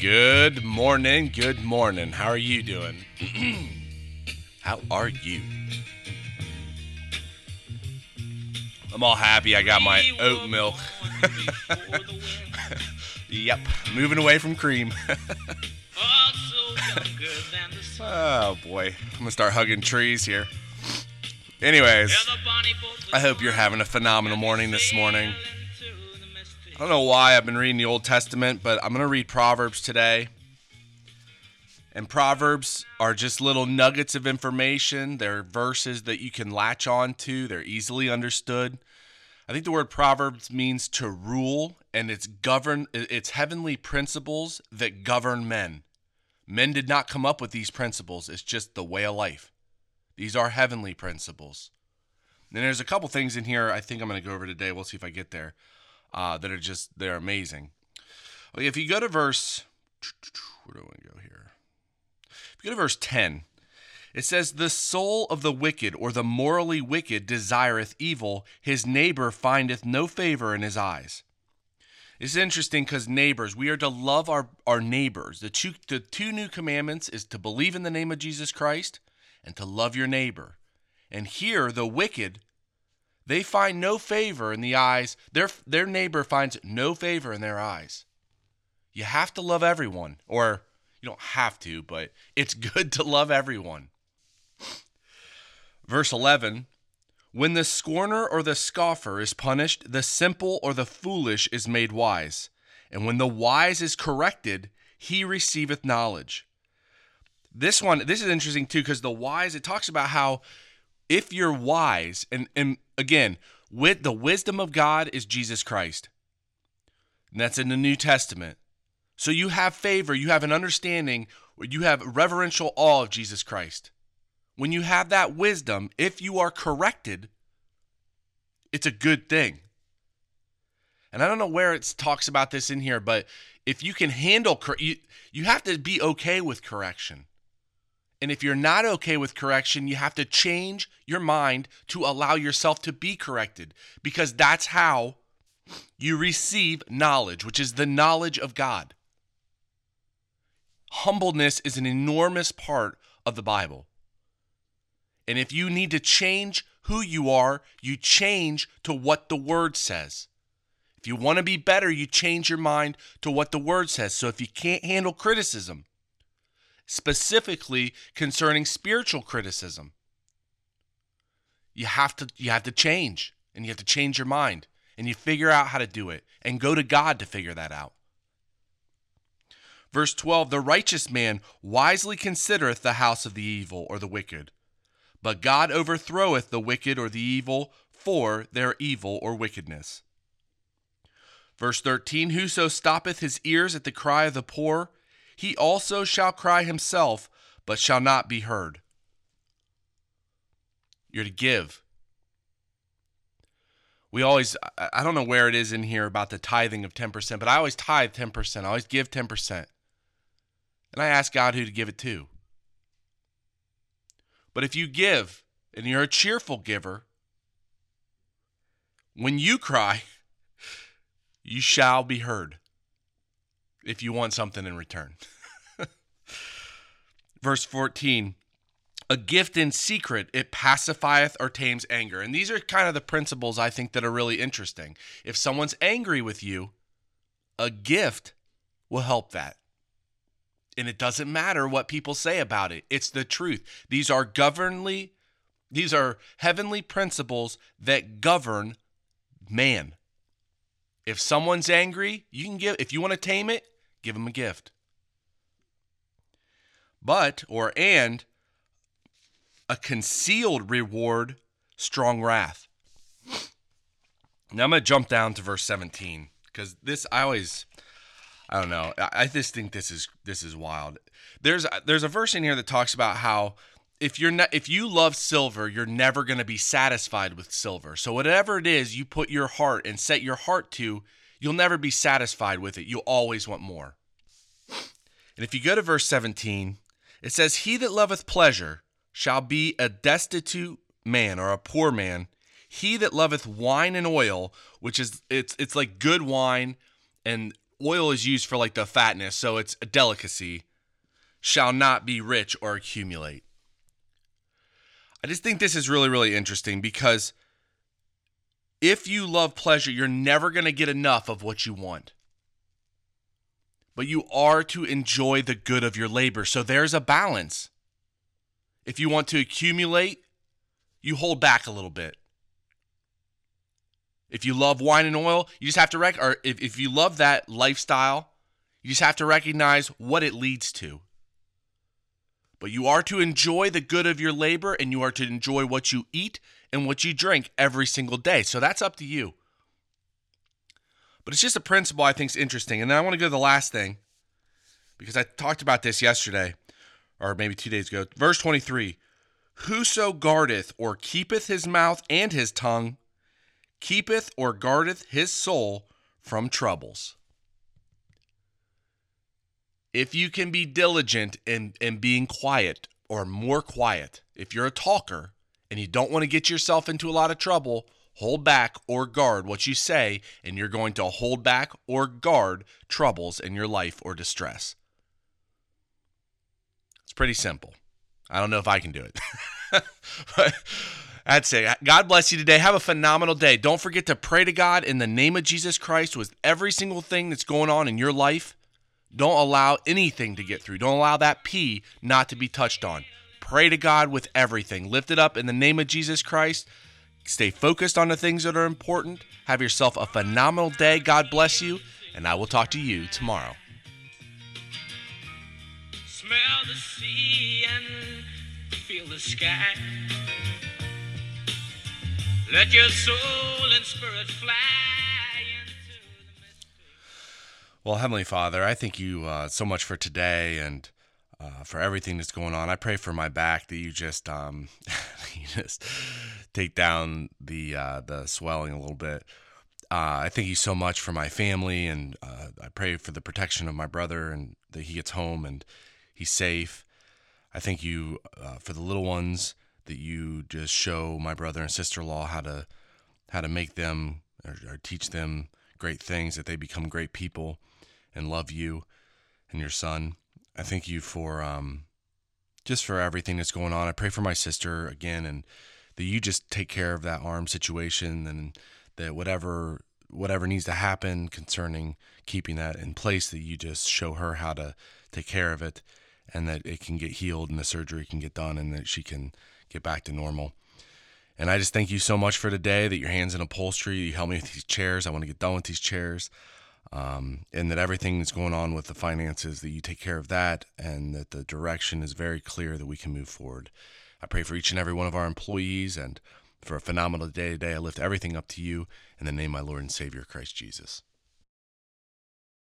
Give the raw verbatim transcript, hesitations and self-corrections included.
Good morning. Good morning. How are you doing? How are you? I'm all happy. I got my oat milk. Yep. Moving away from cream. Oh, boy. I'm going to start hugging trees here. Anyways, I hope you're having a phenomenal morning this morning. I don't know why I've been reading the Old Testament, but I'm going to read Proverbs today. And Proverbs are just little nuggets of information. They're verses that you can latch on to. They're easily understood. I think the word Proverbs means to rule, and it's govern. It's heavenly principles that govern men. Men did not come up with these principles. It's just the way of life. These are heavenly principles. And there's a couple things in here I think I'm going to go over today. We'll see if I get there. Uh, that are just, they're amazing. Okay, if you go to verse, where do I want to go here? If you go to verse ten, it says, "The soul of the wicked or the morally wicked desireth evil. His neighbor findeth no favor in his eyes." It's interesting because neighbors, we are to love our, our neighbors. The two, the two new commandments is to believe in the name of Jesus Christ and to love your neighbor. And here, the wicked, they find no favor in the eyes. Their their neighbor finds no favor in their eyes. You have to love everyone. Or you don't have to, but it's good to love everyone. Verse eleven, "When the scorner or the scoffer is punished, the simple or the foolish is made wise. And when the wise is corrected, he receiveth knowledge." This one, this is interesting too, because the wise, it talks about how if you're wise, and, and again, with the wisdom of God is Jesus Christ. And that's in the New Testament. So you have favor, you have an understanding, or you have reverential awe of Jesus Christ. When you have that wisdom, if you are corrected, it's a good thing. And I don't know where it talks about this in here, but if you can handle, you, you have to be okay with correction. And if you're not okay with correction, you have to change your mind to allow yourself to be corrected, because that's how you receive knowledge, which is the knowledge of God. Humbleness is an enormous part of the Bible. And if you need to change who you are, you change to what the Word says. If you want to be better, you change your mind to what the Word says. So if you can't handle criticism, specifically concerning spiritual criticism, You have to you have to change, and you have to change your mind, and you figure out how to do it and go to God to figure that out. Verse twelve, "The righteous man wisely considereth the house of the evil or the wicked, but God overthroweth the wicked or the evil for their evil or wickedness." Verse thirteen, "Whoso stoppeth his ears at the cry of the poor, he also shall cry himself, but shall not be heard." You're to give. We always, I don't know where it is in here about the tithing of ten percent, but I always tithe ten percent. I always give ten percent. And I ask God who to give it to. But if you give, and you're a cheerful giver, when you cry, you shall be heard. If you want something in return. Verse fourteen, "A gift in secret, it pacifieth or tames anger." And these are kind of the principles I think that are really interesting. If someone's angry with you, a gift will help that. And it doesn't matter what people say about it. It's the truth. These are governly, these are heavenly principles that govern man. If someone's angry, you can give, if you want to tame it, give them a gift. But, or and, "A concealed reward, strong wrath." Now I'm going to jump down to verse seventeen, because this, I always, I don't know, I, I just think this is this is wild. There's there's a verse in here that talks about how if you're not, if you love silver, you're never going to be satisfied with silver. So whatever it is you put your heart and set your heart to, you'll never be satisfied with it. You'll always want more. And if you go to verse seventeen, it says, "He that loveth pleasure shall be a destitute man," or a poor man. "He that loveth wine and oil," which is, it's it's like good wine and oil is used for like the fatness, so it's a delicacy, shall not be rich or accumulate. I just think this is really, really interesting because if you love pleasure, you're never going to get enough of what you want. But you are to enjoy the good of your labor. So there's a balance. If you want to accumulate, you hold back a little bit. If you love wine and oil, you just have to rec- or if, if you love that lifestyle, you just have to recognize what it leads to. But you are to enjoy the good of your labor, and you are to enjoy what you eat and what you drink every single day. So that's up to you. But it's just a principle I think is interesting. And then I want to go to the last thing, because I talked about this yesterday, or maybe two days ago. Verse twenty-three, whoso guardeth or keepeth his mouth and his tongue, keepeth or guardeth his soul from troubles. If you can be diligent in, in being quiet or more quiet, if you're a talker and you don't want to get yourself into a lot of trouble, hold back or guard what you say, and you're going to hold back or guard troubles in your life or distress. It's pretty simple. I don't know if I can do it. But that's it. God bless you today. Have a phenomenal day. Don't forget to pray to God in the name of Jesus Christ with every single thing that's going on in your life. Don't allow anything to get through. Don't allow that P not to be touched on. Pray to God with everything. Lift it up in the name of Jesus Christ. Stay focused on the things that are important. Have yourself a phenomenal day. God bless you, and I will talk to you tomorrow. Smell the sea and feel the sky. Let your soul and spirit fly. Well, Heavenly Father, I thank you uh, so much for today and uh, for everything that's going on. I pray for my back that you just um, you just take down the uh, the swelling a little bit. Uh, I thank you so much for my family, and uh, I pray for the protection of my brother and that he gets home and he's safe. I thank you uh, for the little ones that you just show my brother and sister-in-law how to how to make them or, or teach them great things, that they become great people and love you and your son. I thank you for um, just for everything that's going on. I pray for my sister again, and that you just take care of that arm situation, and that whatever whatever needs to happen concerning keeping that in place, that you just show her how to take care of it, and that it can get healed and the surgery can get done and that she can get back to normal. And I just thank you so much for today, that your hands in upholstery, you help me with these chairs. I want to get done with these chairs. Um, and that everything that's going on with the finances, that you take care of that, and that the direction is very clear that we can move forward. I pray for each and every one of our employees, and for a phenomenal day today. I lift everything up to you in the name of my Lord and Savior, Christ Jesus.